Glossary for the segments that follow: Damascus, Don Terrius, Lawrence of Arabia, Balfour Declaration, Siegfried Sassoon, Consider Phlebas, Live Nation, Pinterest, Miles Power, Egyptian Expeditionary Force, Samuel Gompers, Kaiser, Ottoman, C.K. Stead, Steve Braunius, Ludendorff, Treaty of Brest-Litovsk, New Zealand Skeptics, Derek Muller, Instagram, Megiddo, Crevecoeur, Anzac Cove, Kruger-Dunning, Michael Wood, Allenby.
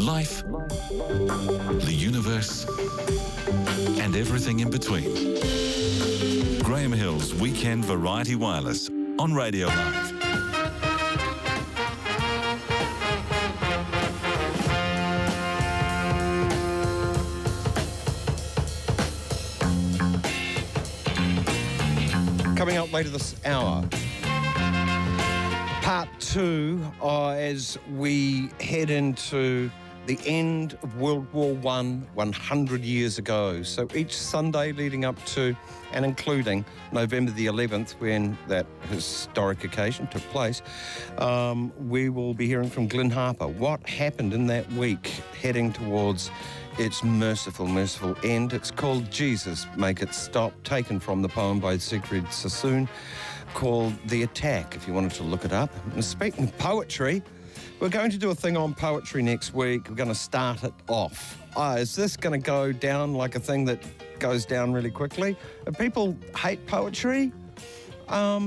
life, the universe, and everything in between. Graham Hill's Weekend Variety Wireless on Radio Live. Coming up later this hour, part two, as we head into the end of World War I 100 years ago. So each Sunday leading up to and including November the 11th, when that historic occasion took place, we will be hearing from Glyn Harper. What happened in that week heading towards its merciful, merciful end? It's called Jesus, Make It Stop, taken from the poem by Siegfried Sassoon, called The Attack, if you wanted to look it up. And speaking of poetry, we're going to do a thing on poetry next week. We're going to start it off. Is this going to go down like a thing that goes down really quickly? If people hate poetry, the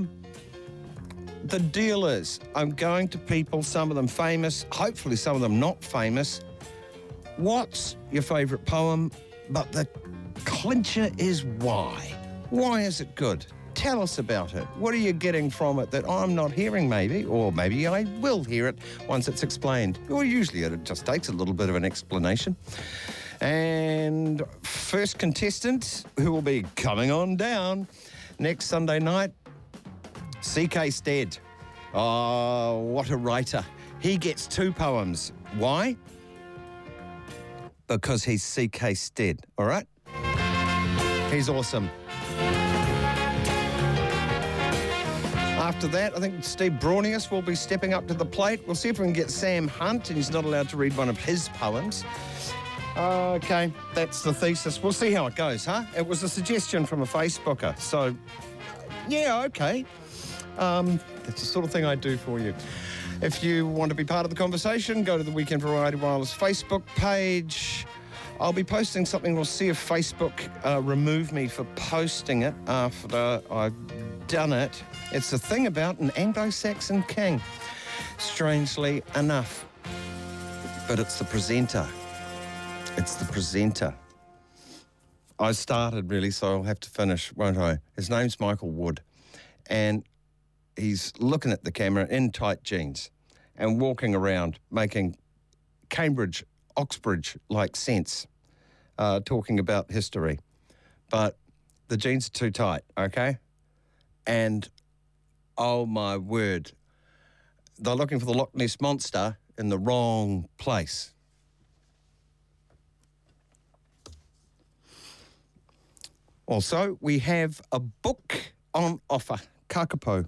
deal is I'm going to people, some of them famous, hopefully some of them not famous. What's your favourite poem? But the clincher is why. Why is it good? Tell us about it. What are you getting from it that I'm not hearing maybe, or maybe I will hear it once it's explained? Well, usually it just takes a little bit of an explanation. And first contestant, who will be coming on down next Sunday night, C.K. Stead. Oh, what a writer. He gets two poems. Why? Because he's C.K. Stead, all right? He's awesome. After that, I think Steve Braunius will be stepping up to the plate. We'll see if we can get Sam Hunt, and he's not allowed to read one of his poems. Okay, that's the thesis. We'll see how it goes, huh? It was a suggestion from a Facebooker, so yeah, okay. That's the sort of thing I do for you. If you want to be part of the conversation, go to the Weekend Variety Wireless Facebook page. I'll be posting something. We'll see if Facebook remove me for posting it after I've done it. It's a thing about an Anglo-Saxon king, strangely enough. But it's the presenter. It's the presenter. I started, really, so I'll have to finish, won't I? His name's Michael Wood, and he's looking at the camera in tight jeans and walking around making Cambridge, Oxbridge-like sense, talking about history. But the jeans are too tight, okay? And, oh my word, they're looking for the Loch Ness Monster in the wrong place. Also, we have a book on offer, Kākapō.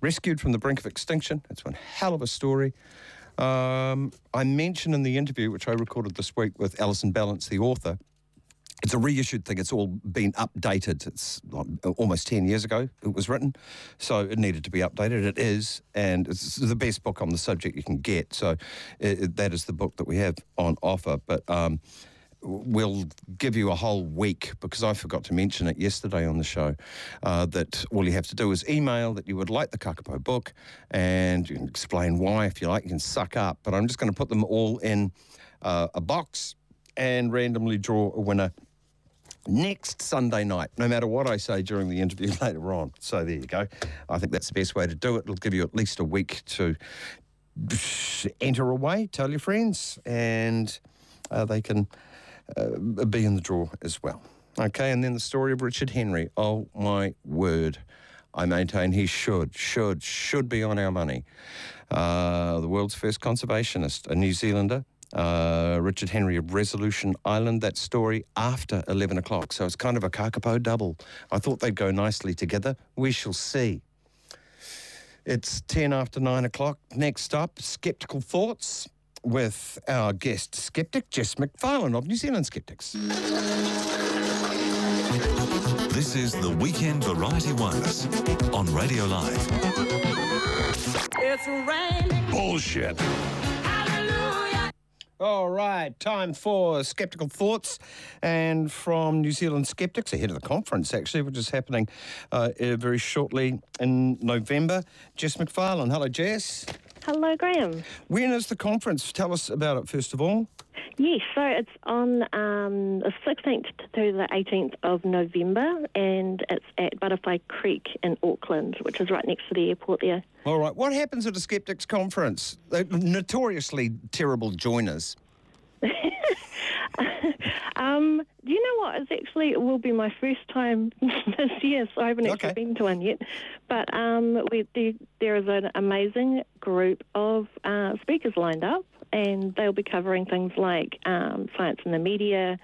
Rescued from the brink of extinction. It's one hell of a story. I mentioned in the interview, which I recorded this week with Alison Balance, the author, it's a reissued thing. It's all been updated. It's almost 10 years ago it was written, so it needed to be updated. It is, and it's the best book on the subject you can get. So that is the book that we have on offer. But we'll give you a whole week, because I forgot to mention it yesterday on the show, that all you have to do is email that you would like the Kākapō book, and you can explain why if you like. You can suck up. But I'm just going to put them all in a box and randomly draw a winner next Sunday night, no matter what I say during the interview later on. So there you go. I think that's the best way to do it. It'll give you at least a week to enter away, tell your friends, and they can be in the draw as well. Okay, and then the story of Richard Henry. Oh, my word. I maintain he should be on our money. The world's first conservationist, a New Zealander, Richard Henry of Resolution Island. That story after 11 o'clock. So it's kind of a Kākapō double. I thought they'd go nicely together. We shall see. It's 10 after 9 o'clock. Next up, Skeptical Thoughts with our guest skeptic, Jess McFarlane of New Zealand Skeptics. This is the Weekend Variety Wireless on Radio Live. It's raining. Bullshit. Hallelujah. All right, time for Skeptical Thoughts, and from New Zealand Skeptics, ahead of the conference, actually, which is happening very shortly in November. Jess McFarlane. Hello, Jess. Hello, Graham. When is the conference? Tell us about it, first of all. Yes, so it's on the 16th to the 18th of November, and it's at Butterfly Creek in Auckland, which is right next to the airport there. All right. What happens at a Skeptics conference? They're notoriously terrible joiners. Do you know what? It's actually, it will be my first time this year, so I haven't actually been to one yet. But there is an amazing group of speakers lined up, and they'll be covering things like science in the media,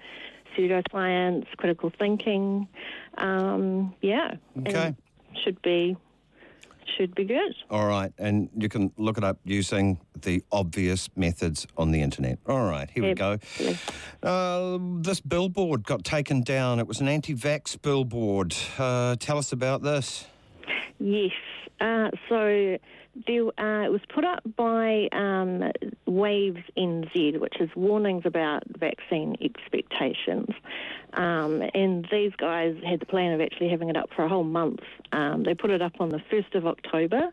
pseudoscience, critical thinking. Okay. Should be good. All right, and you can look it up using the obvious methods on the internet. All right, here we go. This billboard got taken down. It was an anti-vax billboard. Tell us about this. Yes. So it was put up by Waves NZ, which is warnings about vaccine expectations. And these guys had the plan of actually having it up for a whole month. They put it up on the 1st of October,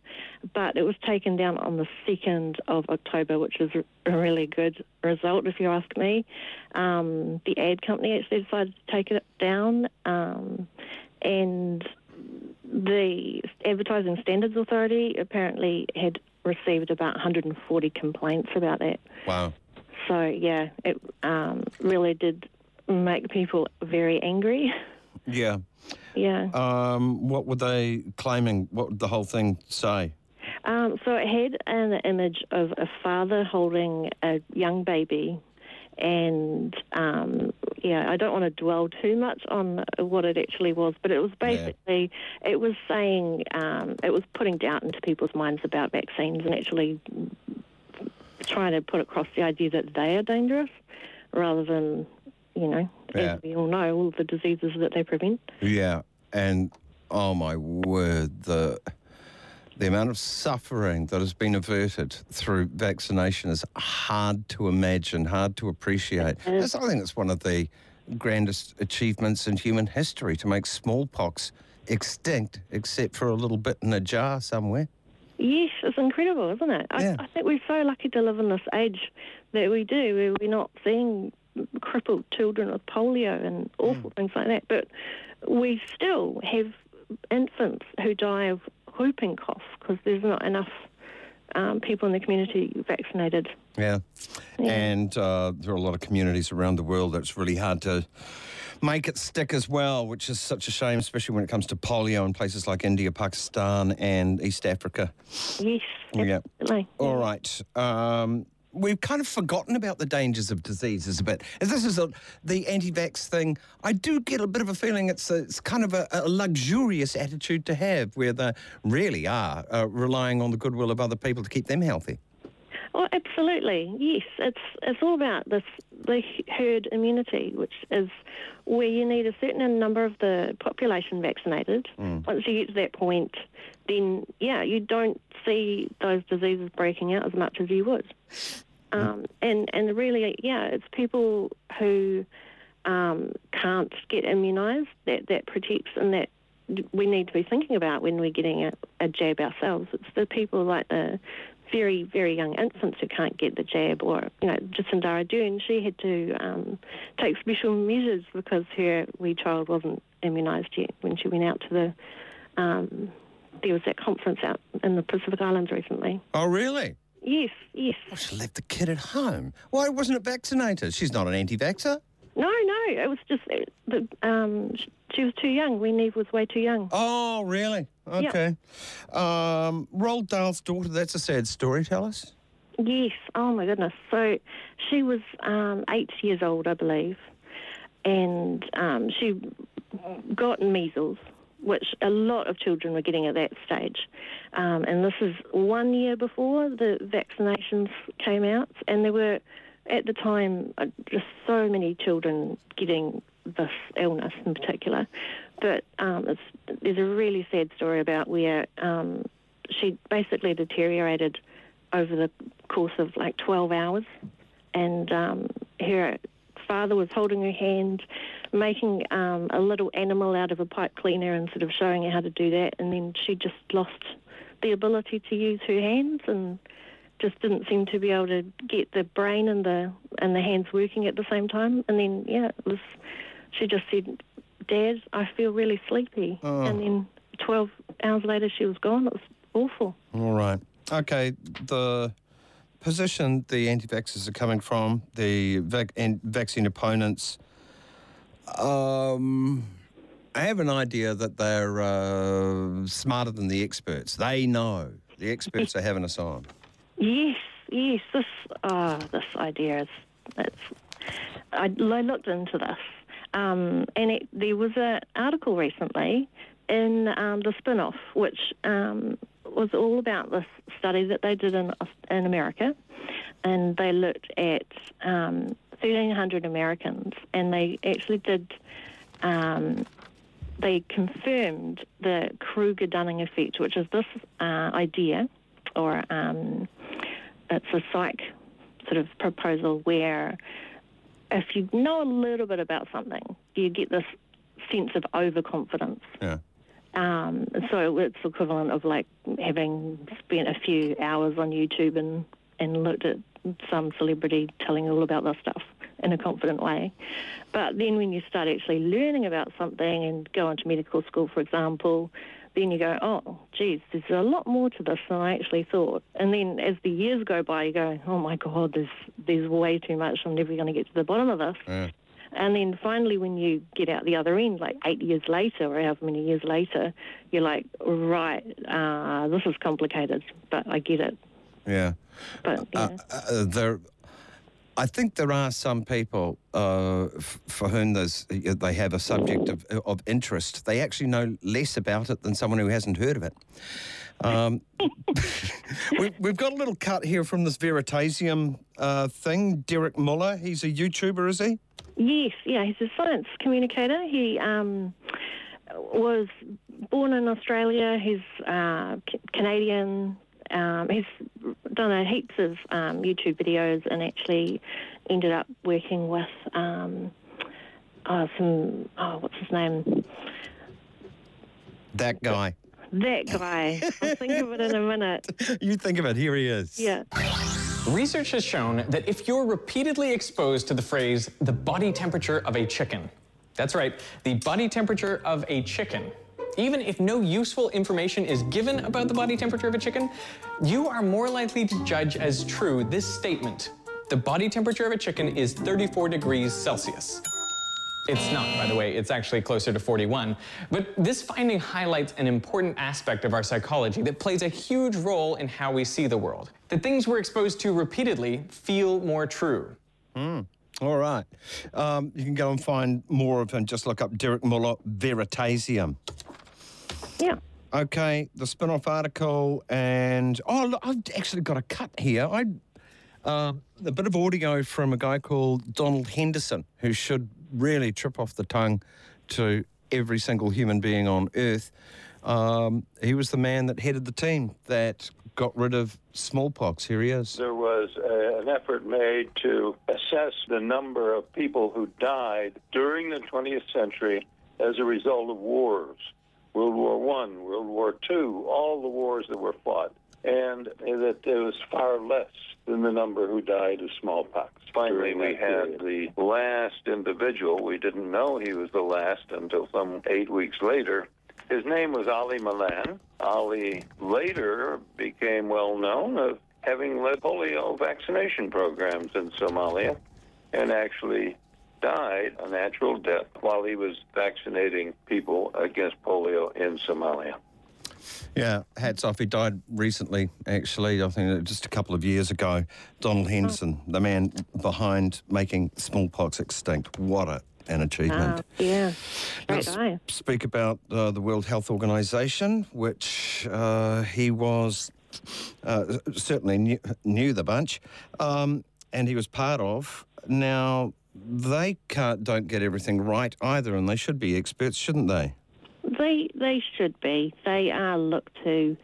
but it was taken down on the 2nd of October, which is a really good result, if you ask me. The ad company actually decided to take it down, and the Advertising Standards Authority apparently had received about 140 complaints about that. Wow. So, yeah, it really did make people very angry. Yeah. Yeah. What were they claiming? What would the whole thing say? So it had an image of a father holding a young baby, and I don't want to dwell too much on what it actually was, but it was basically, it was saying, it was putting doubt into people's minds about vaccines and actually trying to put across the idea that they are dangerous rather than, as we all know, all the diseases that they prevent. Yeah, and oh my word, the amount of suffering that has been averted through vaccination is hard to imagine, hard to appreciate. I think it's one of the grandest achievements in human history, to make smallpox extinct, except for a little bit in a jar somewhere. Yes, it's incredible, isn't it? Yeah. I think we're so lucky to live in this age that we do, where we're not seeing crippled children with polio and awful things like that, but we still have infants who die of whooping cough because there's not enough people in the community vaccinated. Yeah, and there are a lot of communities around the world that's really hard to make it stick as well, which is such a shame, especially when it comes to polio in places like India, Pakistan and East Africa. Yes, absolutely. Yeah. All right. We've kind of forgotten about the dangers of diseases a bit. As this is the anti-vax thing, I do get a bit of a feeling it's kind of a luxurious attitude to have, where they really are relying on the goodwill of other people to keep them healthy. Oh, absolutely, yes. It's all about the herd immunity, which is where you need a certain number of the population vaccinated. Once you get to that point, then, you don't see those diseases breaking out as much as you would. And really, it's people who can't get immunised that protects, and that we need to be thinking about when we're getting a jab ourselves. It's the people like the very, very young infants who can't get the jab, or, Jacinda Ardern, she had to take special measures because her wee child wasn't immunised yet when she went out to the, there was that conference out in the Pacific Islands recently. Oh, really? Yes. Well, she left the kid at home. Why wasn't it vaccinated? She's not an anti-vaxxer. No, it was just that she was too young. Wee Neve was way too young. Oh, really? Okay. Yep. Roald Dahl's daughter, that's a sad story, tell us. Yes, oh my goodness. So she was 8 years old, I believe, and she got measles, which a lot of children were getting at that stage. And this is 1 year before the vaccinations came out, and there were, at the time, just so many children getting this illness in particular. But there's a really sad story about where she basically deteriorated over the course of 12 hours. And her father was holding her hand, making a little animal out of a pipe cleaner and sort of showing her how to do that. And then she just lost the ability to use her hands, and just didn't seem to be able to get the brain and the hands working at the same time. And then, yeah, it was. She just said, "Dad, I feel really sleepy." Oh. And then 12 hours later, she was gone. It was awful. All right. Okay, the position the anti-vaxxers are coming from, the vaccine opponents, I have an idea that they're smarter than the experts. They know. The experts are having us on. Yes, yes. This idea is... I looked into this, and there was an article recently in the Spin-Off, which was all about this study that they did in America, and they looked at 1,300 Americans, and they actually did... they confirmed the Kruger-Dunning effect, which is this idea, or it's a psych sort of proposal where if you know a little bit about something, you get this sense of overconfidence. Yeah. So it's equivalent of like having spent a few hours on YouTube and looked at some celebrity telling you all about this stuff in a confident way. But then when you start actually learning about something and go into medical school, for example, then you go, oh, geez, there's a lot more to this than I actually thought. And then as the years go by, you go, oh, my God, there's way too much. I'm never going to get to the bottom of this. Yeah. And then finally when you get out the other end, like 8 years later or however many years later, you're like, right, this is complicated, but I get it. Yeah. But, yeah. I think there are some people for whom they have a subject of interest. They actually know less about it than someone who hasn't heard of it. We've got a little cut here from this Veritasium thing. Derek Muller, he's a YouTuber, is he? Yes, yeah, he's a science communicator. He was born in Australia. He's Canadian. He's done heaps of YouTube videos and actually ended up working with what's his name? That guy. That guy. I'll think of it in a minute. You think of it. Here he is. Yeah. Research has shown that if you're repeatedly exposed to the phrase, the body temperature of a chicken, that's right, the body temperature of a chicken, even if no useful information is given about the body temperature of a chicken, you are more likely to judge as true this statement. The body temperature of a chicken is 34 degrees Celsius. It's not, by the way, it's actually closer to 41. But this finding highlights an important aspect of our psychology that plays a huge role in how we see the world. The things we're exposed to repeatedly feel more true. All right. You can go and find more of him. Just look up Derek Muller, Veritasium. Yeah. Okay, the Spin-Off article and... Oh, look, I've actually got a cut here. A bit of audio from a guy called Donald Henderson, who should really trip off the tongue to every single human being on Earth. He was the man that headed the team that got rid of smallpox. Here he is. There was an effort made to assess the number of people who died during the 20th century as a result of wars. World War I, World War II, all the wars that were fought, and that there was far less than the number who died of smallpox. Finally, we had the last individual. We didn't know he was the last until some 8 weeks later. His name was Ali Milan. Ali later became well known of having led polio vaccination programs in Somalia and actually died a natural death while he was vaccinating people against polio in Somalia. Yeah, hats off. He died recently, actually, I think just a couple of years ago. Donald Henderson, the man behind making smallpox extinct. What an achievement. Yeah. Let's speak about the World Health Organization, which he was certainly knew the bunch, and he was part of. Now, they don't get everything right either, and they should be experts, shouldn't they? They should be. They are looked to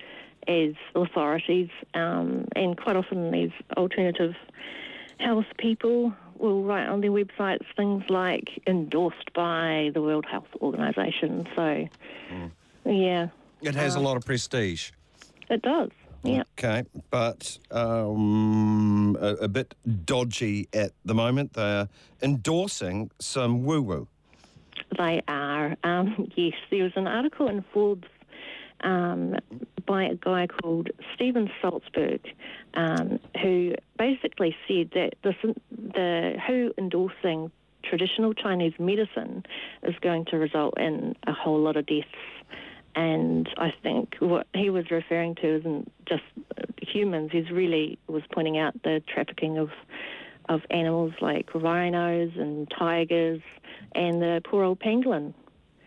as authorities, and quite often these alternative health people will write on their websites things like endorsed by the World Health Organization. So, yeah. It has a lot of prestige. It does. Yeah. Okay, but a bit dodgy at the moment. They're endorsing some woo-woo. They are. Yes, there was an article in Forbes by a guy called Steven Salzberg, who basically said that the WHO endorsing traditional Chinese medicine is going to result in a whole lot of deaths. And I think what he was referring to isn't just humans. He really was pointing out the trafficking of animals like rhinos and tigers and the poor old pangolin.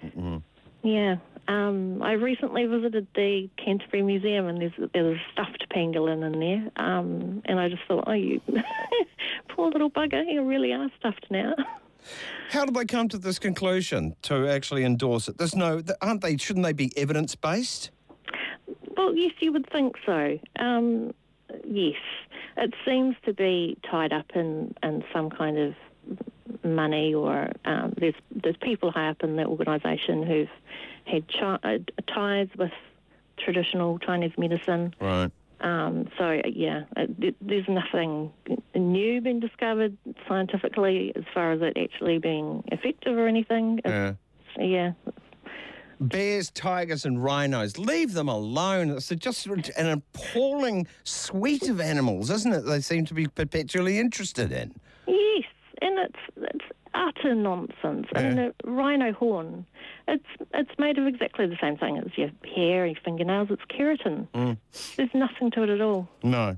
Mm-hmm. Yeah. I recently visited the Canterbury Museum, and there's a stuffed pangolin in there. And I just thought, oh, you poor little bugger, you really are stuffed now. How did they come to this conclusion to actually endorse it? There's no, aren't they? Shouldn't they be evidence-based? Well, yes, you would think so. Yes, it seems to be tied up in some kind of money, or there's people high up in the organisation who've had ties with traditional Chinese medicine. Right. So, yeah, there's nothing new been discovered scientifically as far as it actually being effective or anything. Yeah. Yeah. Bears, tigers and rhinos, leave them alone. It's just an appalling suite of animals, isn't it, they seem to be perpetually interested in? Yes, and it's utter nonsense. Yeah. And the rhino horn, it's made of exactly the same thing as your hair and your fingernails. It's keratin. Mm. There's nothing to it at all. No.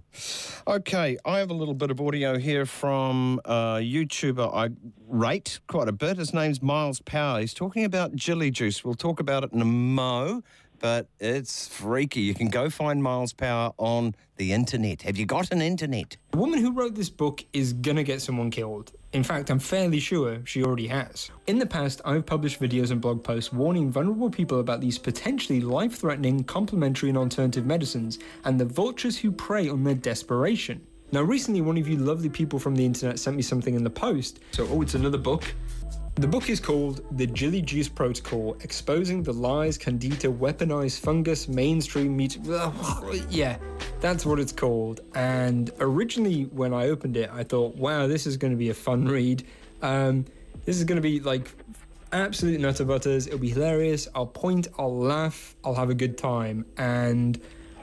Okay, I have a little bit of audio here from a YouTuber I rate quite a bit. His name's Miles Power. He's talking about Jilly Juice. We'll talk about it in a mo, but it's freaky. You can go find Miles Power on the internet. Have you got an internet? The woman who wrote this book is going to get someone killed. In fact, I'm fairly sure she already has. In the past, I've published videos and blog posts warning vulnerable people about these potentially life-threatening, complementary and alternative medicines, and the vultures who prey on their desperation. Now, recently, one of you lovely people from the internet sent me something in the post. So, it's another book. The book is called The Jilly Juice Protocol, Exposing the Lies, Candida, Weaponized Fungus, Mainstream Meat... Yeah, that's what it's called. And originally, when I opened it, I thought, wow, this is going to be a fun read. This is going to be, like, absolute nutter butters. It'll be hilarious. I'll point, I'll laugh, I'll have a good time. And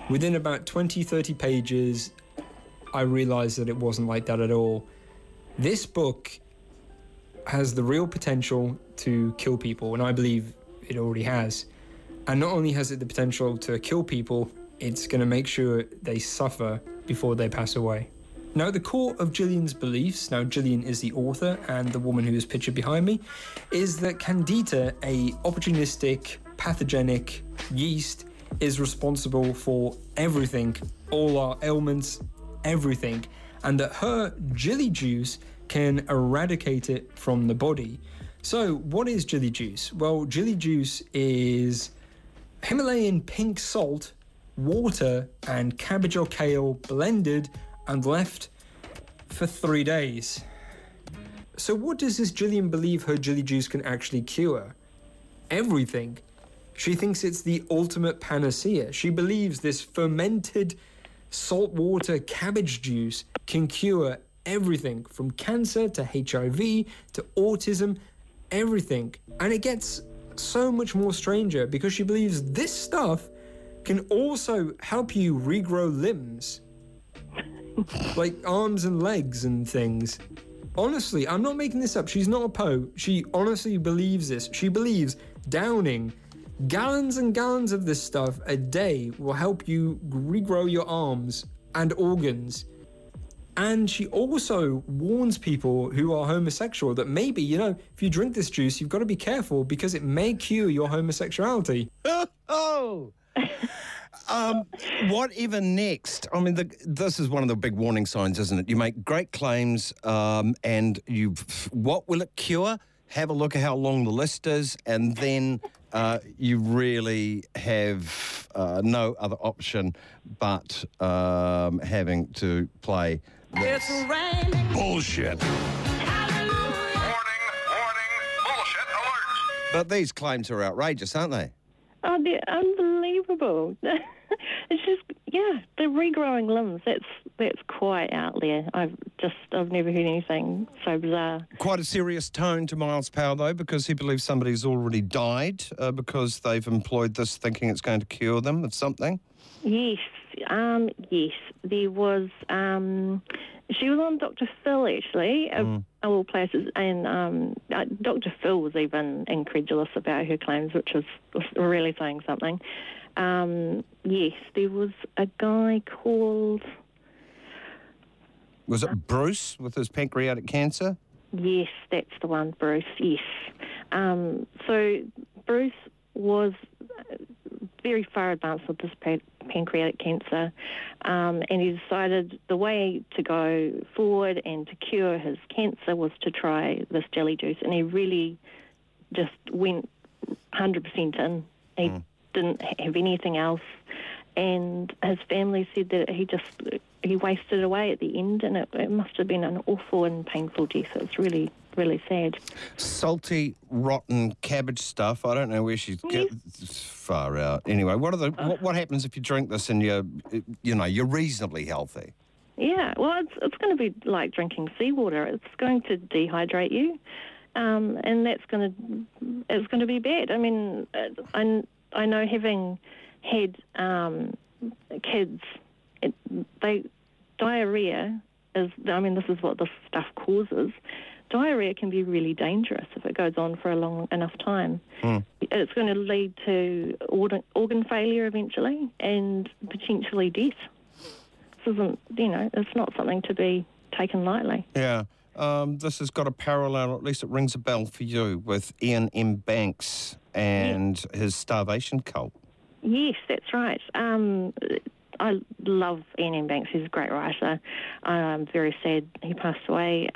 within about 20, 30 pages, I realised that it wasn't like that at all. This book has the real potential to kill people, and I believe it already has. And not only has it the potential to kill people, it's going to make sure they suffer before they pass away. Now, the core of Jillian's beliefs, now Jillian is the author and the woman who is pictured behind me, is that Candida, a opportunistic, pathogenic yeast, is responsible for everything, all our ailments, everything, and that her Jilly Juice can eradicate it from the body. So, what is Jilly Juice? Well, Jilly Juice is Himalayan pink salt, water, and cabbage or kale blended and left for 3 days. So, what does this Jillian believe her Jilly Juice can actually cure? Everything. She thinks it's the ultimate panacea. She believes this fermented saltwater cabbage juice can cure everything, from cancer to HIV to autism, everything. And it gets so much more stranger, because she believes this stuff can also help you regrow limbs, like arms and legs and things. Honestly, I'm not making this up. She's not a po. She honestly believes this. She believes downing gallons and gallons of this stuff a day will help you regrow your arms and organs. And she also warns people who are homosexual that maybe, you know, if you drink this juice, you've got to be careful because it may cure your homosexuality. Oh! Whatever next? I mean, this is one of the big warning signs, isn't it? You make great claims and you... What will it cure? Have a look at how long the list is, and then you really have no other option but having to play... It's raining. Bullshit. Hallelujah. Warning, warning, bullshit alert. But these claims are outrageous, aren't they? Oh, they're unbelievable. horrible. It's just, yeah, they're regrowing limbs. That's quite out there. I've never heard anything so bizarre. Quite a serious tone to Miles Power, though, because he believes somebody's already died because they've employed this thinking it's going to cure them of something. Yes. There was, she was on Dr. Phil, actually, of all places, and Dr. Phil was even incredulous about her claims, which was really saying something. Yes, there was a guy called... Was it Bruce with his pancreatic cancer? Yes, that's the one, Bruce, yes. So Bruce was very far advanced with this pancreatic cancer, and he decided the way to go forward and to cure his cancer was to try this jelly juice, and he really just went 100% in. He didn't have anything else, and his family said that he wasted away at the end, and it must have been an awful and painful death. It was really, really sad. Salty, rotten cabbage stuff. I don't know where she's far out. Anyway, what happens if you drink this and you're reasonably healthy? Yeah, well, it's going to be like drinking seawater. It's going to dehydrate you, and it's going to be bad. I mean, I know, having had kids, diarrhoea is, I mean, this is what this stuff causes. Diarrhoea can be really dangerous if it goes on for a long enough time. It's going to lead to organ failure eventually and potentially death. This isn't, it's not something to be taken lightly. Yeah. This has got a parallel, at least it rings a bell for you, with Iain M. Banks and his starvation cult. Yes, that's right. I love Iain M. Banks. He's a great writer. I'm very sad he passed away.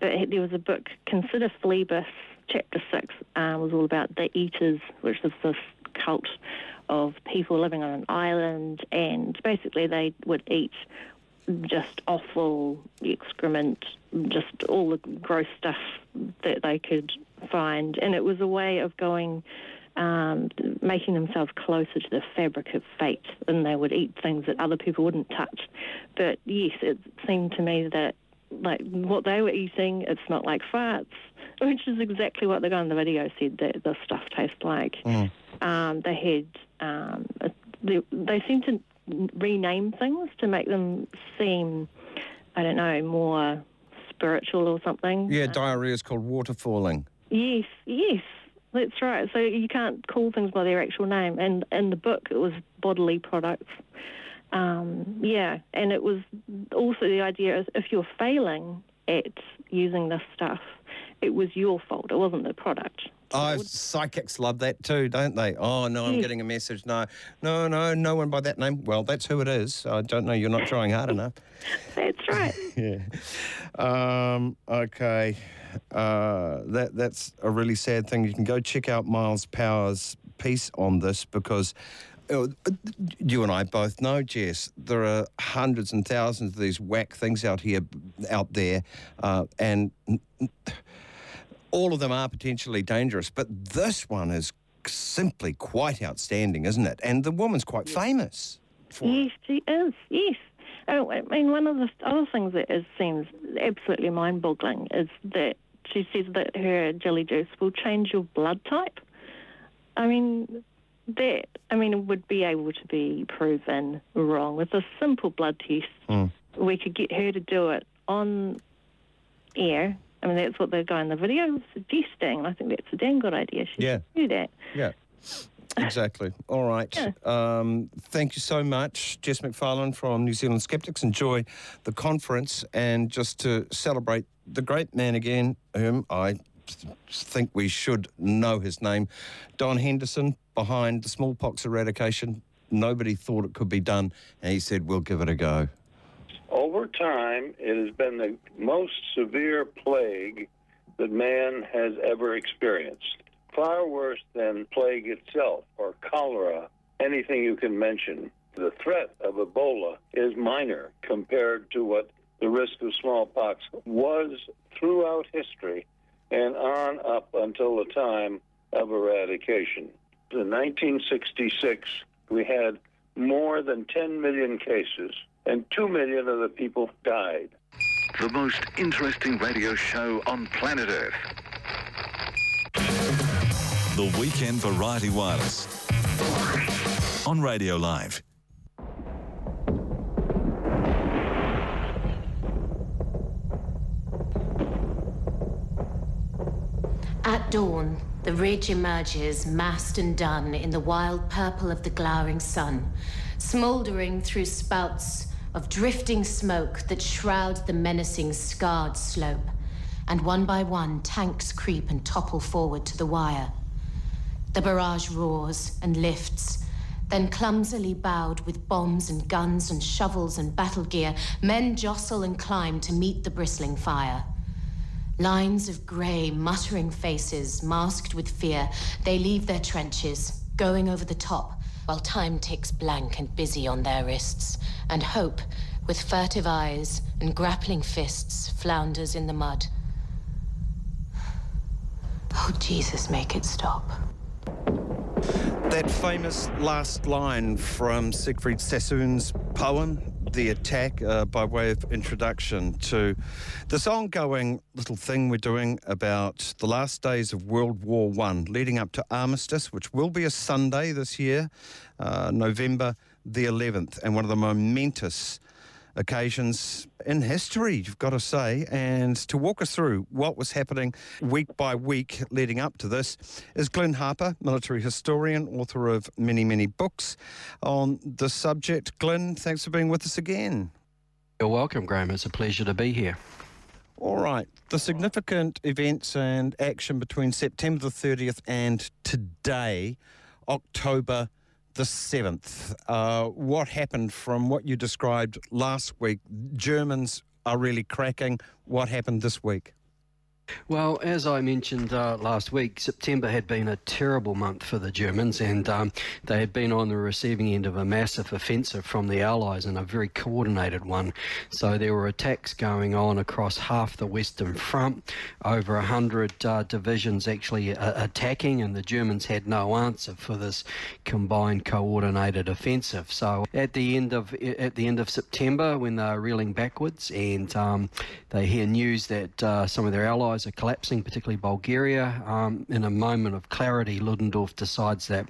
But there was a book, Consider Phlebas, Chapter 6, was all about the Eaters, which is this cult of people living on an island, and basically they would eat just offal, excrement, just all the gross stuff that they could find. And it was a way of making themselves closer to the fabric of fate, and they would eat things that other people wouldn't touch. But yes, it seemed to me that, like, what they were eating, it smelled like farts, which is exactly what the guy in the video said that this stuff tastes like. They had, they seemed to rename things to make them seem, I don't know, more spiritual or something. Yeah, diarrhea is called waterfalling. Yes. That's right. So you can't call things by their actual name. And in the book, it was bodily products. And it was also the idea is if you're failing at using this stuff, it was your fault. It wasn't the product. Oh, psychics love that too, don't they? Oh, no, I'm getting a message. No, no one by that name. Well, that's who it is. I don't know. You're not trying hard enough. That's right. Okay. That's a really sad thing. You can go check out Miles Power's piece on this, because you and I both know, Jess, there are hundreds and thousands of these whack things out there, and all of them are potentially dangerous. But this one is simply quite outstanding, isn't it? And the woman's quite famous for it. Yes, she is. Yes. I mean, one of the other things that seems absolutely mind-boggling is that she says that her jelly juice will change your blood type. I mean, it would be able to be proven wrong with a simple blood test. We could get her to do it on air. I mean, that's what the guy in the video was suggesting. I think that's a damn good idea. She should do that. Yeah. Exactly. All right. Yeah. Thank you so much, Jess McFarlane from New Zealand Skeptics. Enjoy the conference, and just to celebrate the great man again, whom I think we should know his name, Don Henderson, behind the smallpox eradication. Nobody thought it could be done, and he said, we'll give it a go. Over time, it has been the most severe plague that man has ever experienced. Far worse than plague itself or cholera, anything you can mention. The threat of Ebola is minor compared to what the risk of smallpox was throughout history and on up until the time of eradication. In 1966, we had more than 10 million cases, and 2 million of the people died. The most interesting radio show on planet Earth. The Weekend Variety Wireless. On Radio Live. At dawn, the ridge emerges, massed and dun in the wild purple of the glowering sun, smouldering through spouts of drifting smoke that shroud the menacing scarred slope, and one by one, tanks creep and topple forward to the wire. The barrage roars and lifts, then clumsily bowed with bombs and guns and shovels and battle gear, men jostle and climb to meet the bristling fire. Lines of grey, muttering faces, masked with fear, they leave their trenches, going over the top, while time ticks blank and busy on their wrists, and hope, with furtive eyes and grappling fists, flounders in the mud. Oh, Jesus, make it stop. That famous last line from Siegfried Sassoon's poem, The Attack, by way of introduction to this ongoing little thing we're doing about the last days of World War I, leading up to Armistice, which will be a Sunday this year, November the 11th, and one of the momentous occasions in history, you've got to say. And to walk us through what was happening week by week leading up to this is Glyn Harper, military historian, author of many, many books on the subject. Glyn, thanks for being with us again. You're welcome, Graham. It's a pleasure to be here. All right. The significant events and action between September the 30th and today, October the 7th. What happened from what you described last week? Germans are really cracking. What happened this week? Well, as I mentioned last week, September had been a terrible month for the Germans, and they had been on the receiving end of a massive offensive from the Allies, and a very coordinated one. So there were attacks going on across half the Western Front, over 100 divisions actually attacking, and the Germans had no answer for this combined coordinated offensive. So at the end of September, when they're reeling backwards, and they hear news that some of their allies are collapsing, particularly Bulgaria. In a moment of clarity, Ludendorff decides that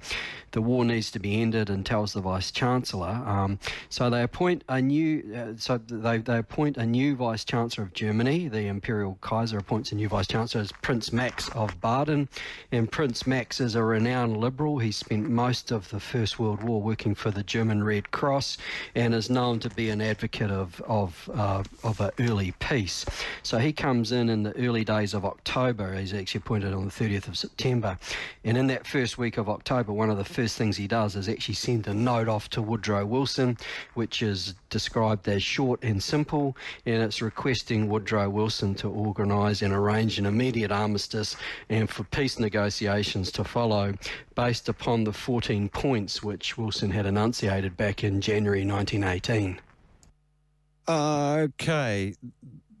the war needs to be ended and tells the Vice Chancellor. So they appoint a new, so they appoint a new Vice Chancellor of Germany. The Imperial Kaiser appoints a new Vice Chancellor as Prince Max of Baden, and Prince Max is a renowned liberal. He spent most of the First World War working for the German Red Cross, and is known to be an advocate of an early peace. So he comes in the early days of October. He's actually appointed on the 30th of September, and in that first week of October, one of the first things he does is actually send a note off to Woodrow Wilson, which is described as short and simple, and it's requesting Woodrow Wilson to organise and arrange an immediate armistice and for peace negotiations to follow based upon the 14 points which Wilson had enunciated back in January 1918. Okay.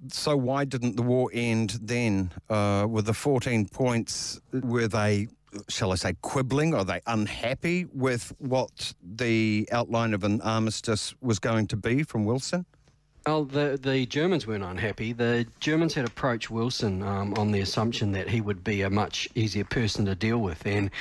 So why didn't the war end then? With the 14 points, were they, shall I say, quibbling? Are they unhappy with what the outline of an armistice was going to be from Wilson? Well, the Germans weren't unhappy. The Germans had approached Wilson on the assumption that he would be a much easier person to deal with, and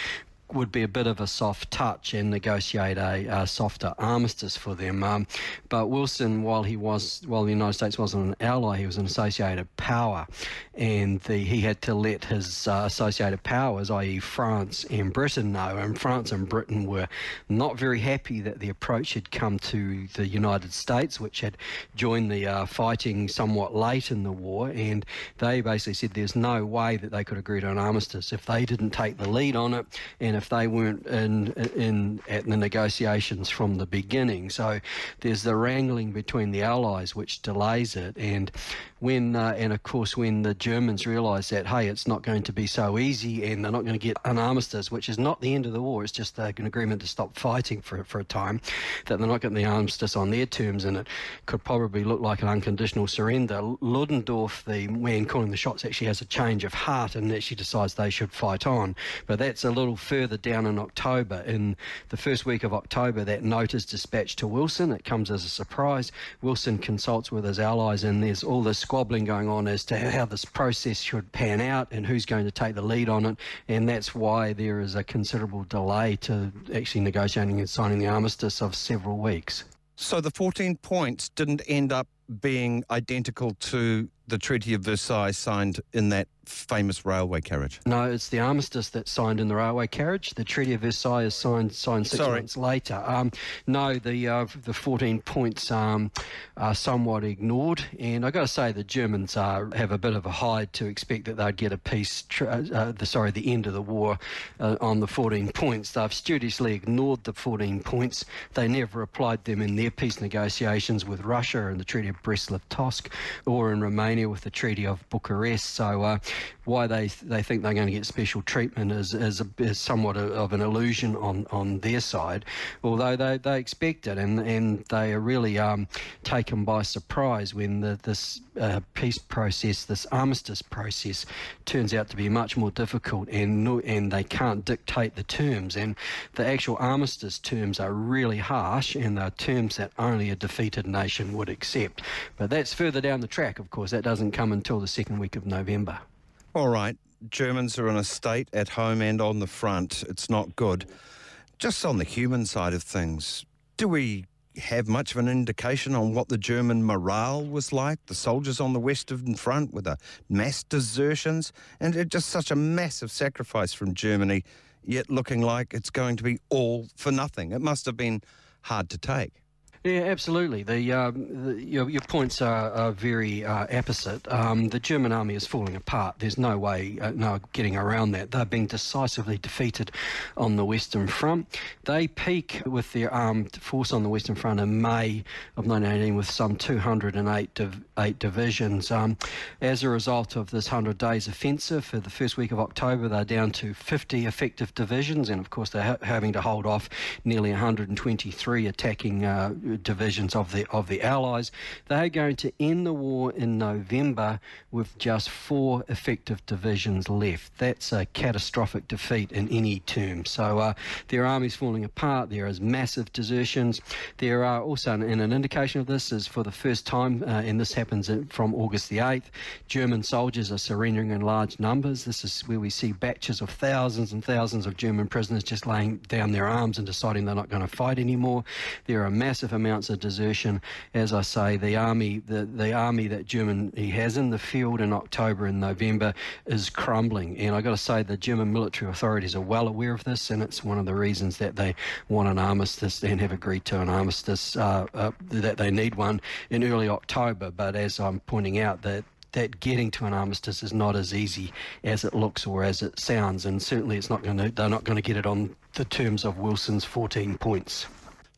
would be a bit of a soft touch and negotiate a softer armistice for them. But Wilson, while the United States wasn't an ally, he was an associated power, and he had to let his associated powers, i.e. France and Britain, know, and France and Britain were not very happy that the approach had come to the United States, which had joined the fighting somewhat late in the war, and they basically said there's no way that they could agree to an armistice if they didn't take the lead on it, and if they weren't in at the negotiations from the beginning. So there's the wrangling between the Allies, which delays it, and when and of course when the Germans realised that, hey, it's not going to be so easy and they're not going to get an armistice, which is not the end of the war, it's just an agreement to stop fighting for a time, that they're not getting the armistice on their terms and it could probably look like an unconditional surrender. Ludendorff, the man calling the shots, actually has a change of heart and actually decides they should fight on. But that's a little further down in October. In the first week of October, that note is dispatched to Wilson. It comes as a surprise. Wilson consults with his allies and there's all this squabbling going on as to how this process should pan out and who's going to take the lead on it, and that's why there is a considerable delay to actually negotiating and signing the armistice of several weeks. So the 14 points didn't end up being identical to the Treaty of Versailles signed in that famous railway carriage? No, it's the armistice that's signed in the railway carriage. The Treaty of Versailles is signed six months later. No, the 14 points are somewhat ignored, and I've got to say the Germans have a bit of a hide to expect that they'd get a peace, the end of the war on the 14 points. They've studiously ignored the 14 points. They never applied them in their peace negotiations with Russia and the Treaty of Brest-Litovsk or in Romania with the Treaty of Bucharest, so why they think they're going to get special treatment is somewhat of an illusion on their side, although they expect it, and they are really taken by surprise when this peace process, this armistice process, turns out to be much more difficult and they can't dictate the terms, and the actual armistice terms are really harsh and they're terms that only a defeated nation would accept. But that's further down the track, of course. That doesn't come until the second week of November. All right, Germans are in a state at home and on the front. It's not good. Just on the human side of things, do we have much of an indication on what the German morale was like? The soldiers on the Western Front with the mass desertions and just such a massive sacrifice from Germany, yet looking like it's going to be all for nothing. It must have been hard to take. Yeah, absolutely. Your points are very apposite. The German army is falling apart. There's no way, no getting around that. They're being decisively defeated on the Western Front. They peak with their armed force on the Western Front in May of 1918 with some 208 divisions. As a result of this 100 days offensive, for the first week of October, they're down to 50 effective divisions, and of course they're having to hold off nearly 123 attacking divisions of the Allies. They're going to end the war in November with just 4 effective divisions left. That's a catastrophic defeat in any term. So their army's falling apart. There is massive desertions. There are also, and an indication of this is for the first time, and this happens from August the 8th, German soldiers are surrendering in large numbers. This is where we see batches of thousands and thousands of German prisoners just laying down their arms and deciding they're not going to fight anymore. There are massive amounts of desertion. As I say, the army that Germany has in the field in October and November is crumbling, and I've got to say the German military authorities are well aware of this, and it's one of the reasons that they want an armistice and have agreed to an armistice, that they need one in early October. But as I'm pointing out, that getting to an armistice is not as easy as it looks or as it sounds, and certainly it's not going to, they're not going to get it on the terms of Wilson's 14 points.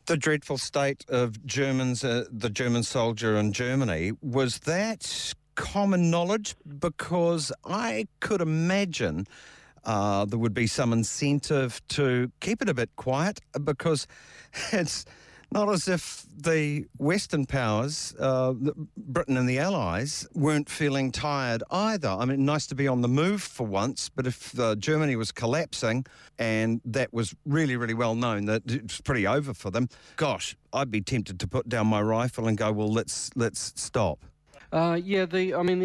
The dreadful state of Germans, the German soldier in Germany, was that common knowledge? Because I could imagine there would be some incentive to keep it a bit quiet, because it's not as if the Western powers, Britain and the Allies, weren't feeling tired either. I mean, nice to be on the move for once, but if Germany was collapsing, and that was really, really well known, that it was pretty over for them, gosh, I'd be tempted to put down my rifle and go, well, let's stop. The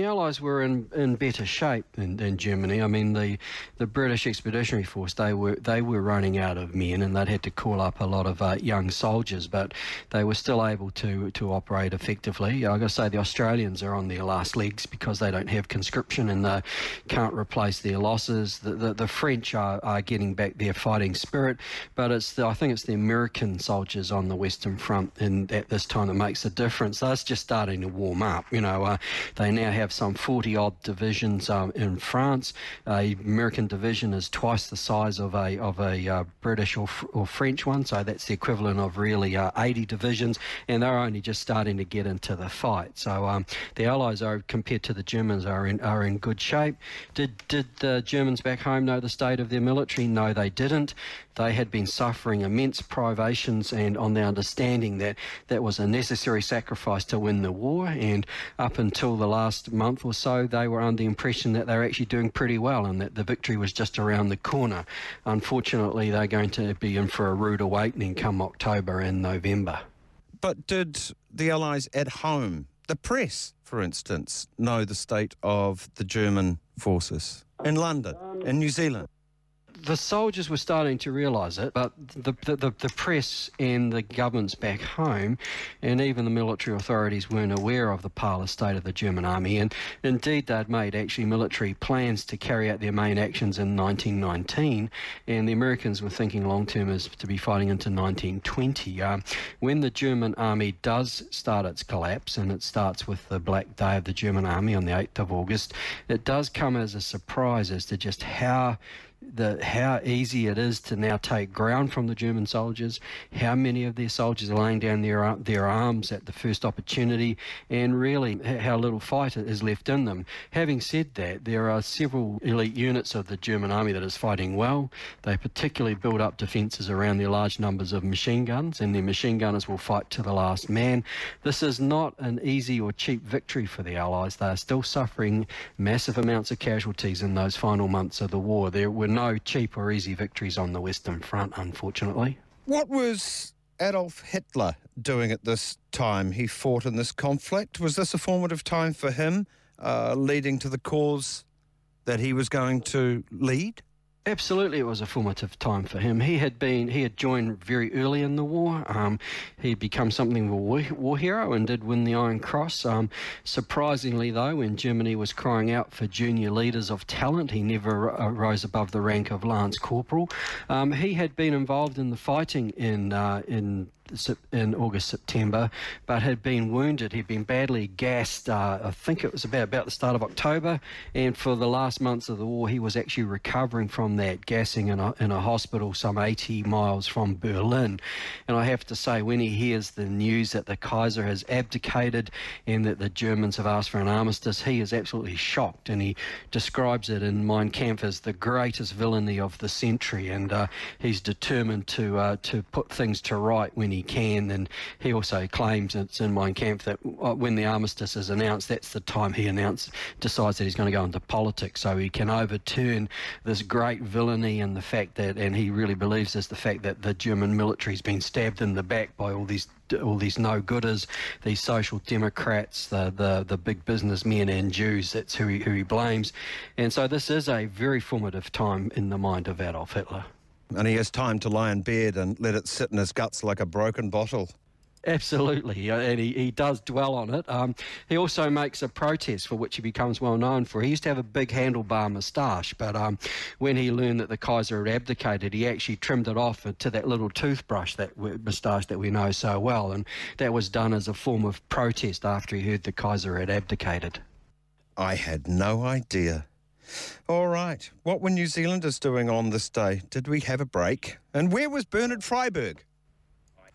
Allies were in better shape than Germany. I mean, the British Expeditionary Force, they were running out of men, and they'd had to call up a lot of young soldiers, but they were still able to operate effectively. I've got to say the Australians are on their last legs because they don't have conscription and they can't replace their losses. The French are getting back their fighting spirit, but I think it's the American soldiers on the Western Front at this time that makes a difference. They're just starting to warm up, you know. So they now have some 40-odd divisions in France. The American division is twice the size of a British or French one, so that's the equivalent of really 80 divisions, and they're only just starting to get into the fight. So the Allies, are compared to the Germans, are in good shape. Did the Germans back home know the state of their military? No, they didn't. They had been suffering immense privations, and on the understanding that that was a necessary sacrifice to win the war, and up until the last month or so they were under the impression that they were actually doing pretty well and that the victory was just around the corner. Unfortunately, they're going to be in for a rude awakening come October and November. But did the Allies at home, the press, for instance, know the state of the German forces in London, in New Zealand? The soldiers were starting to realise it, but the press and the governments back home and even the military authorities weren't aware of the parlous state of the German army, and indeed they'd made actually military plans to carry out their main actions in 1919, and the Americans were thinking long term as to be fighting into 1920. When the German army does start its collapse, and it starts with the Black Day of the German army on the 8th of August, it does come as a surprise as to just how easy it is to now take ground from the German soldiers, how many of their soldiers are laying down their arms at the first opportunity, and really how little fight is left in them. Having said that, there are several elite units of the German army that is fighting well. They particularly build up defences around their large numbers of machine guns, and their machine gunners will fight to the last man. This is not an easy or cheap victory for the Allies. They are still suffering massive amounts of casualties in those final months of the war. There were no cheap or easy victories on the Western Front, unfortunately. What was Adolf Hitler doing at this time? He fought in this conflict. Was this a formative time for him, leading to the cause that he was going to lead? Absolutely, it was a formative time for him. He had joined very early in the war. He'd become something of a war hero and did win the Iron Cross. Surprisingly, though, when Germany was crying out for junior leaders of talent, he never rose above the rank of Lance Corporal. He had been involved in the fighting in August, September, but had been wounded. He'd been badly gassed, I think it was about the start of October, and for the last months of the war he was actually recovering from that gassing in a hospital some 80 miles from Berlin. And I have to say, when he hears the news that the Kaiser has abdicated and that the Germans have asked for an armistice, he is absolutely shocked, and he describes it in Mein Kampf as the greatest villainy of the century, and he's determined to put things to right when he can. And he also claims, it's in Mein Kampf, that when the armistice is announced, that's the time he decides that he's going to go into politics, so he can overturn this great villainy and the fact that, and he really believes this, the fact that the German military's been stabbed in the back by all these no-gooders, these social democrats, the big businessmen and Jews. That's who he blames. And so this is a very formative time in the mind of Adolf Hitler. And he has time to lie in bed and let it sit in his guts like a broken bottle. Absolutely, and he does dwell on it. He also makes a protest for which he becomes well known for. He used to have a big handlebar moustache, but when he learned that the Kaiser had abdicated, he actually trimmed it off to that little toothbrush, that moustache that we know so well, and that was done as a form of protest after he heard the Kaiser had abdicated. I had no idea. All right, what were New Zealanders doing on this day? Did we have a break? And where was Bernard Freyberg?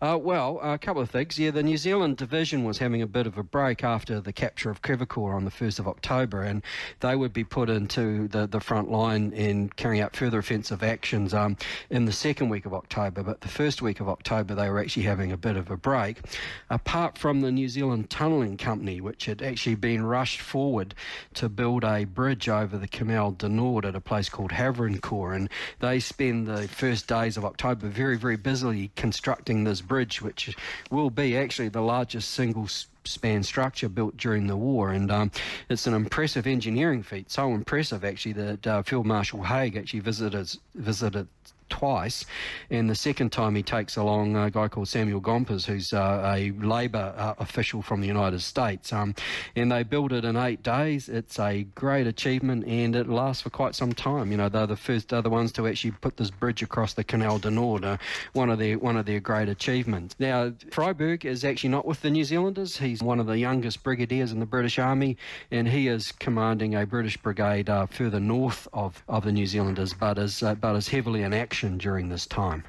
A couple of things. Yeah, the New Zealand division was having a bit of a break after the capture of Crevecoeur on the 1st of October, and they would be put into the front line in carrying out further offensive actions in the second week of October. But the first week of October, they were actually having a bit of a break. Apart from the New Zealand Tunnelling Company, which had actually been rushed forward to build a bridge over the Canal du Nord at a place called Havrincourt, and they spend the first days of October very, very busily constructing this bridge, which will be actually the largest single span structure built during the war, and it's an impressive engineering feat, so impressive actually that Field Marshal Haig actually visited twice, and the second time he takes along a guy called Samuel Gompers, who's a Labour official from the United States, and they build it in 8 days. It's a great achievement, and it lasts for quite some time. You know, they're the first other ones to actually put this bridge across the Canal du Nord, one of their great achievements. Now, Freyberg is actually not with the New Zealanders. He's one of the youngest brigadiers in the British Army, and he is commanding a British brigade further north of the New Zealanders, but is heavily in action during this time.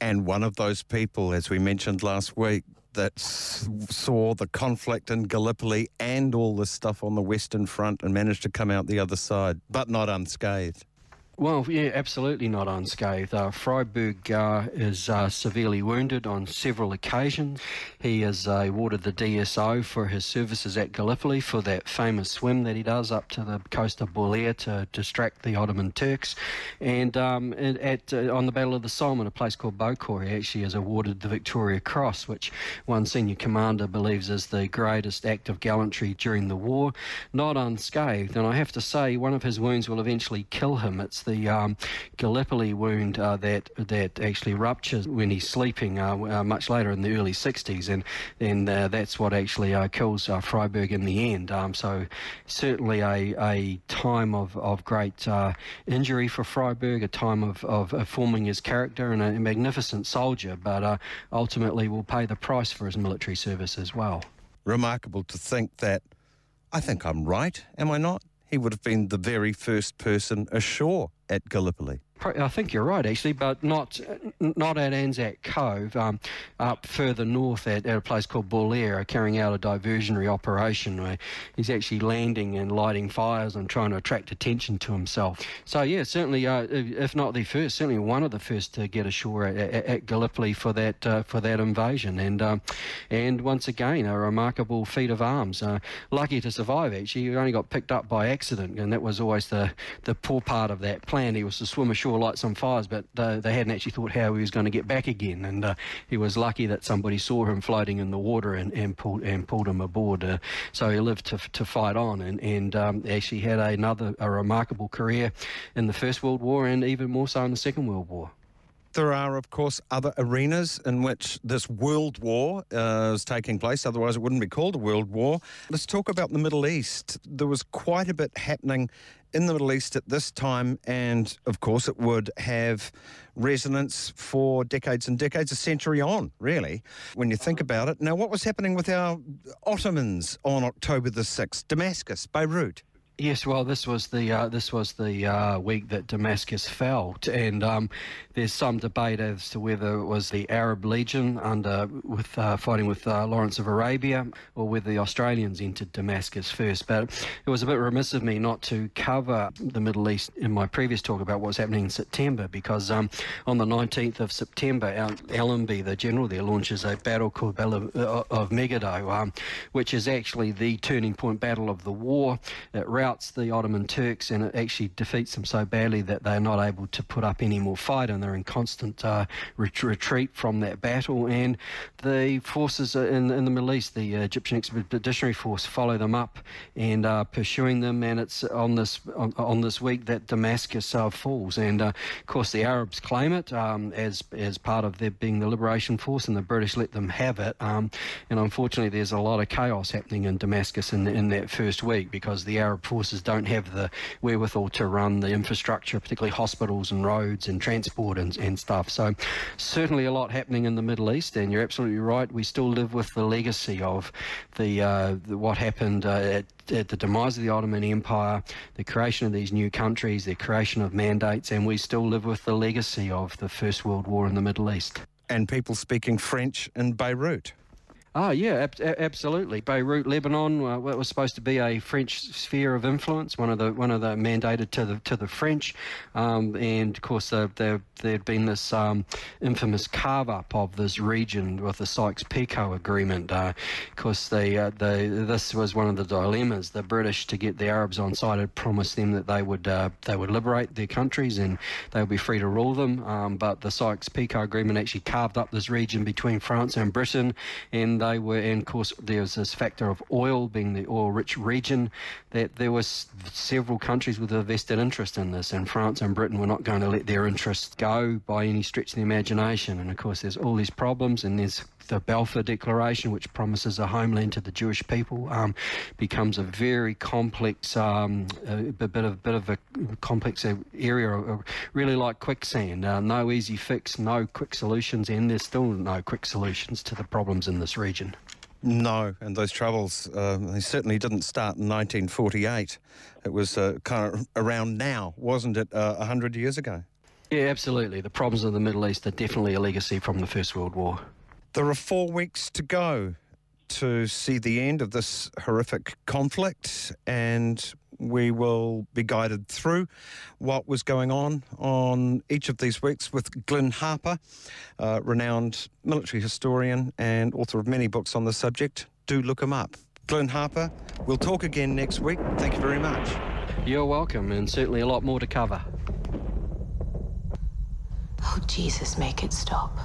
And one of those people, as we mentioned last week, that saw the conflict in Gallipoli and all this stuff on the Western Front and managed to come out the other side, but not unscathed. Well, yeah, absolutely not unscathed. Freyberg is severely wounded on several occasions. He is awarded the DSO for his services at Gallipoli for that famous swim that he does up to the coast of Bulgaria to distract the Ottoman Turks. And on the Battle of the Somme, in a place called Beaucourt, he actually is awarded the Victoria Cross, which one senior commander believes is the greatest act of gallantry during the war. Not unscathed. And I have to say, one of his wounds will eventually kill him. It's the Gallipoli wound that actually ruptures when he's sleeping much later in the early 60s, and that's what actually kills Freyberg in the end. So certainly a time of great injury for Freyberg, a time of forming his character, and a magnificent soldier, but ultimately will pay the price for his military service as well. Remarkable to think that, I think I'm right, am I not? He would have been the very first person ashore at Gallipoli. I think you're right, actually, but not at Anzac Cove, up further north at a place called Bulgaria, carrying out a diversionary operation where he's actually landing and lighting fires and trying to attract attention to himself. So, yeah, certainly, if not the first, certainly one of the first to get ashore at Gallipoli for that invasion. And once again, a remarkable feat of arms. Lucky to survive, actually. He only got picked up by accident, and that was always the poor part of that plan. He was to swim ashore, light some fires, but they hadn't actually thought how he was going to get back again, and he was lucky that somebody saw him floating in the water and pulled him aboard, so he lived to fight on, and actually had another remarkable career in the First World War, and even more so in the Second World War. There are, of course, other arenas in which this world war is taking place, otherwise it wouldn't be called a world war. Let's talk about the Middle East. There was quite a bit happening in the Middle East at this time, and, of course, it would have resonance for decades and decades, a century on, really, when you think about it. Now, what was happening with our Ottomans on October the 6th? Damascus, Beirut. Yes, well, this was the week that Damascus fell, and there's some debate as to whether it was the Arab Legion fighting with Lawrence of Arabia, or whether the Australians entered Damascus first. But it was a bit remiss of me not to cover the Middle East in my previous talk about what's happening in September, because on the 19th of September, Allenby, the general there, launches a battle called Battle of Megiddo, which is actually the turning point battle of the war. It routs the Ottoman Turks, and it actually defeats them so badly that they're not able to put up any more fight, and they're in constant retreat from that battle. And the forces in the Middle East, the Egyptian Expeditionary Force, follow them up and are pursuing them, and it's on this week that Damascus falls. And of course the Arabs claim it as part of their being the liberation force, and the British let them have it, and unfortunately there's a lot of chaos happening in Damascus in that first week, because the Arab forces don't have the wherewithal to run the infrastructure, particularly hospitals and roads and transport and stuff. So certainly a lot happening in the Middle East, and you're absolutely right. We still live with the legacy of what happened at the demise of the Ottoman Empire, the creation of these new countries, the creation of mandates, and we still live with the legacy of the First World War in the Middle East. And people speaking French in Beirut. Oh, yeah, absolutely. Beirut, Lebanon, what was supposed to be a French sphere of influence, one of the mandated to the French, and of course there'd been this infamous carve-up of this region with the Sykes-Picot Agreement. Of course, this was one of the dilemmas. The British, to get the Arabs on side, had promised them that they would liberate their countries and they would be free to rule them. But the Sykes-Picot Agreement actually carved up this region between France and Britain, and I were, and of course there was this factor of oil being the oil-rich region, that there were several countries with a vested interest in this, and France and Britain were not going to let their interests go by any stretch of the imagination. And of course there's all these problems, and there's the Balfour Declaration, which promises a homeland to the Jewish people, becomes a very complex, a bit of a complex area, really like quicksand. No easy fix, no quick solutions, and there's still no quick solutions to the problems in this region. No, and those troubles, they certainly didn't start in 1948. It was kind of around now, wasn't it, 100 years ago? Yeah, absolutely. The problems of the Middle East are definitely a legacy from the First World War. There are 4 weeks to go to see the end of this horrific conflict, and we will be guided through what was going on each of these weeks with Glyn Harper, a renowned military historian and author of many books on the subject. Do look him up. Glyn Harper, we'll talk again next week. Thank you very much. You're welcome, and certainly a lot more to cover. Oh, Jesus, make it stop.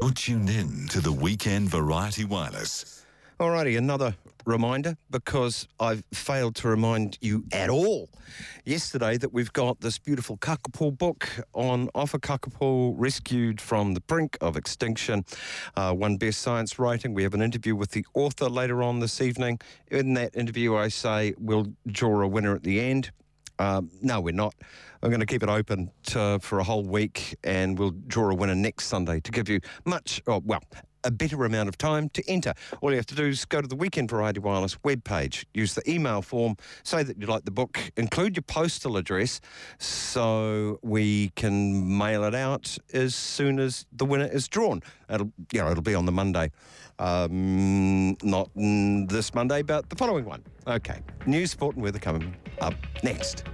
Or tune in to the Weekend Variety Wireless. Alrighty, another reminder, because I've failed to remind you at all yesterday that we've got this beautiful Kākapō book on offer, Kākapō, Rescued from the Brink of Extinction, won Best Science Writing. We have an interview with the author later on this evening. In that interview, I say we'll draw a winner at the end. No, we're not. I'm going to keep it open for a whole week, and we'll draw a winner next Sunday to give you a better amount of time to enter. All you have to do is go to the Weekend Variety Wireless webpage, use the email form, say that you like the book, include your postal address so we can mail it out as soon as the winner is drawn. It'll be on the Monday. Not this Monday, but the following one. Okay, news, sport and weather coming up next.